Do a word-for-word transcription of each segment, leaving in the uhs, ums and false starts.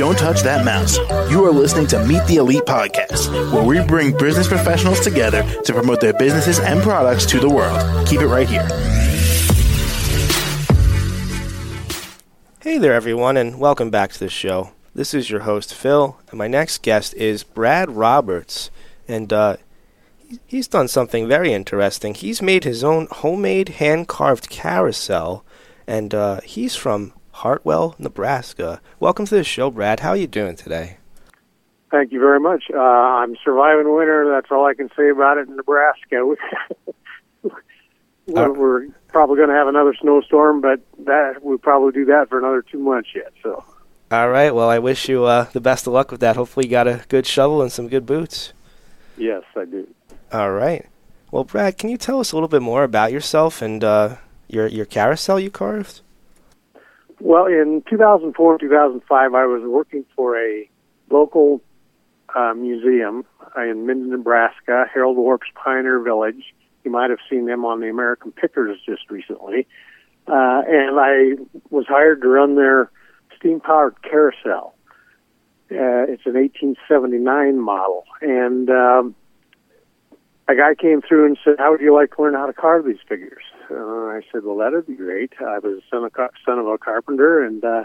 Don't touch that mouse. You are listening to Meet the Elite Podcast, where we bring business professionals together to promote their businesses and products to the world. Keep it right here. Hey there, everyone, and welcome back to the show. This is your host, Phil, and my next guest is Brad Roberts. And uh, he's done something very interesting. He's made his own homemade hand-carved carousel, and uh, he's from Hartwell, Nebraska. Welcome to the show, Brad. How are you doing today? Thank you very much. Uh, I'm surviving winter. That's all I can say about it in Nebraska. We're, we're probably going to have another snowstorm, but that we'll probably do that for another two months yet. So. All right. Well, I wish you uh, the best of luck with that. Hopefully you got a good shovel and some good boots. Yes, I do. All right. Well, Brad, can you tell us a little bit more about yourself and uh, your your carousel you carved? Well, in two thousand four, two thousand five, I was working for a local uh, museum in Minden, Nebraska, Harold Warp's Pioneer Village. You might have seen them on the American Pickers just recently. Uh, and I was hired to run their steam-powered carousel. Uh, it's an eighteen seventy-nine model. And um, a guy came through and said, how would you like to learn how to carve these figures? Uh, I said, well, that would be great. I was son of, son of a carpenter, and uh,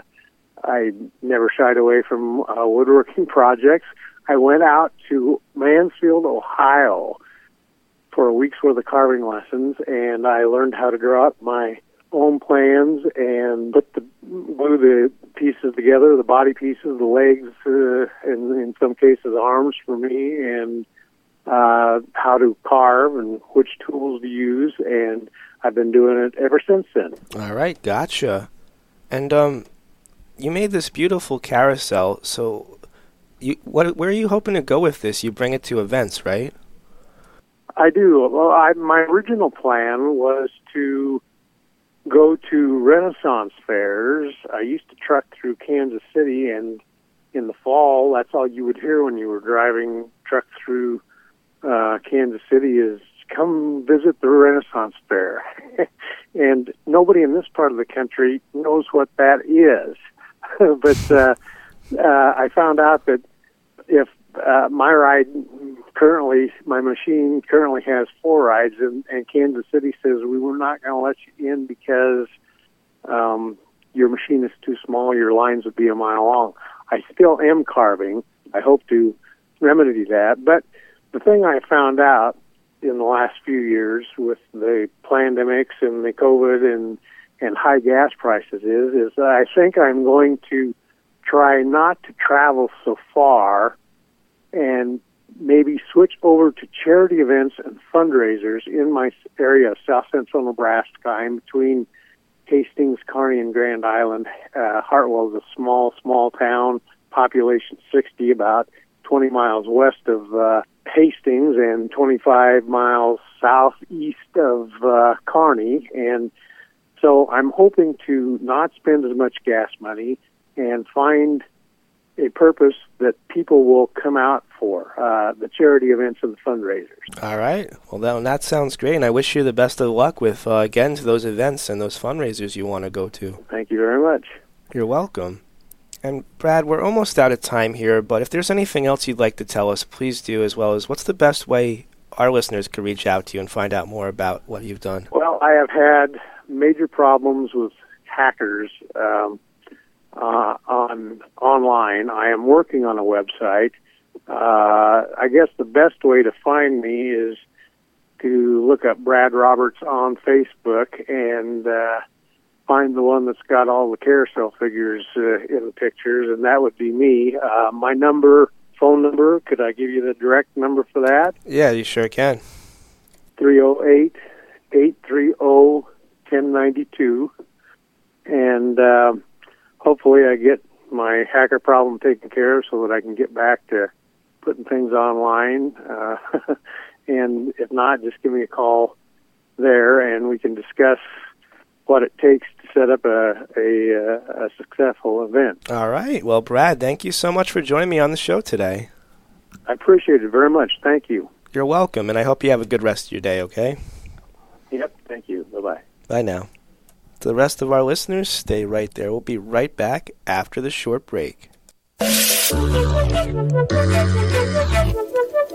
I never shied away from uh, woodworking projects. I went out to Mansfield, Ohio, for a week's worth of carving lessons, and I learned how to draw up my own plans and put the glue the pieces together, the body pieces, the legs, uh, and in some cases arms for me, and uh, how to carve and which tools to use, and I've been doing it ever since then. All right, gotcha. And um, you made this beautiful carousel. So, you what? Where are you hoping to go with this? You bring it to events, right? I do. Well, I, my original plan was to go to Renaissance fairs. I used to truck through Kansas City, and in the fall, that's all you would hear when you were driving truck through uh, Kansas City is, come visit the Renaissance fair. And nobody in this part of the country knows what that is. But uh, uh, I found out that if uh, my ride... Currently, my machine currently has four rides, and, and Kansas City says, we were not going to let you in because um, your machine is too small, your lines would be a mile long. I still am carving. I hope to remedy that. But the thing I found out in the last few years with the pandemics and the COVID and, and high gas prices is, is I think I'm going to try not to travel so far and maybe switch over to charity events and fundraisers in my area of South Central Nebraska. I'm between Hastings, Kearney, and Grand Island. Uh, Hartwell is a small, small town, population sixty, about twenty miles west of uh, Hastings and twenty-five miles southeast of uh, Kearney. And so I'm hoping to not spend as much gas money and find a purpose that people will come out for, uh, the charity events and the fundraisers. All right. Well, that, that sounds great, and I wish you the best of luck with, uh, again, to those events and those fundraisers you want to go to. Thank you very much. You're welcome. And, Brad, we're almost out of time here, but if there's anything else you'd like to tell us, please do, as well as what's the best way our listeners can reach out to you and find out more about what you've done? Well, I have had major problems with hackers, um, Uh, on online. I am working on a website. Uh, I guess the best way to find me is to look up Brad Roberts on Facebook and uh, find the one that's got all the carousel figures uh, in the pictures, and that would be me. Uh, my number, phone number, could I give you the direct number for that? Yeah, you sure can. three oh eight, eight three oh, one oh nine two. And Uh, Hopefully I get my hacker problem taken care of so that I can get back to putting things online. Uh, and if not, just give me a call there, and we can discuss what it takes to set up a, a, a successful event. All right. Well, Brad, thank you so much for joining me on the show today. I appreciate it very much. Thank you. You're welcome, and I hope you have a good rest of your day, okay? Yep. Thank you. Bye-bye. Bye now. To the rest of our listeners, stay right there. We'll be right back after the short break.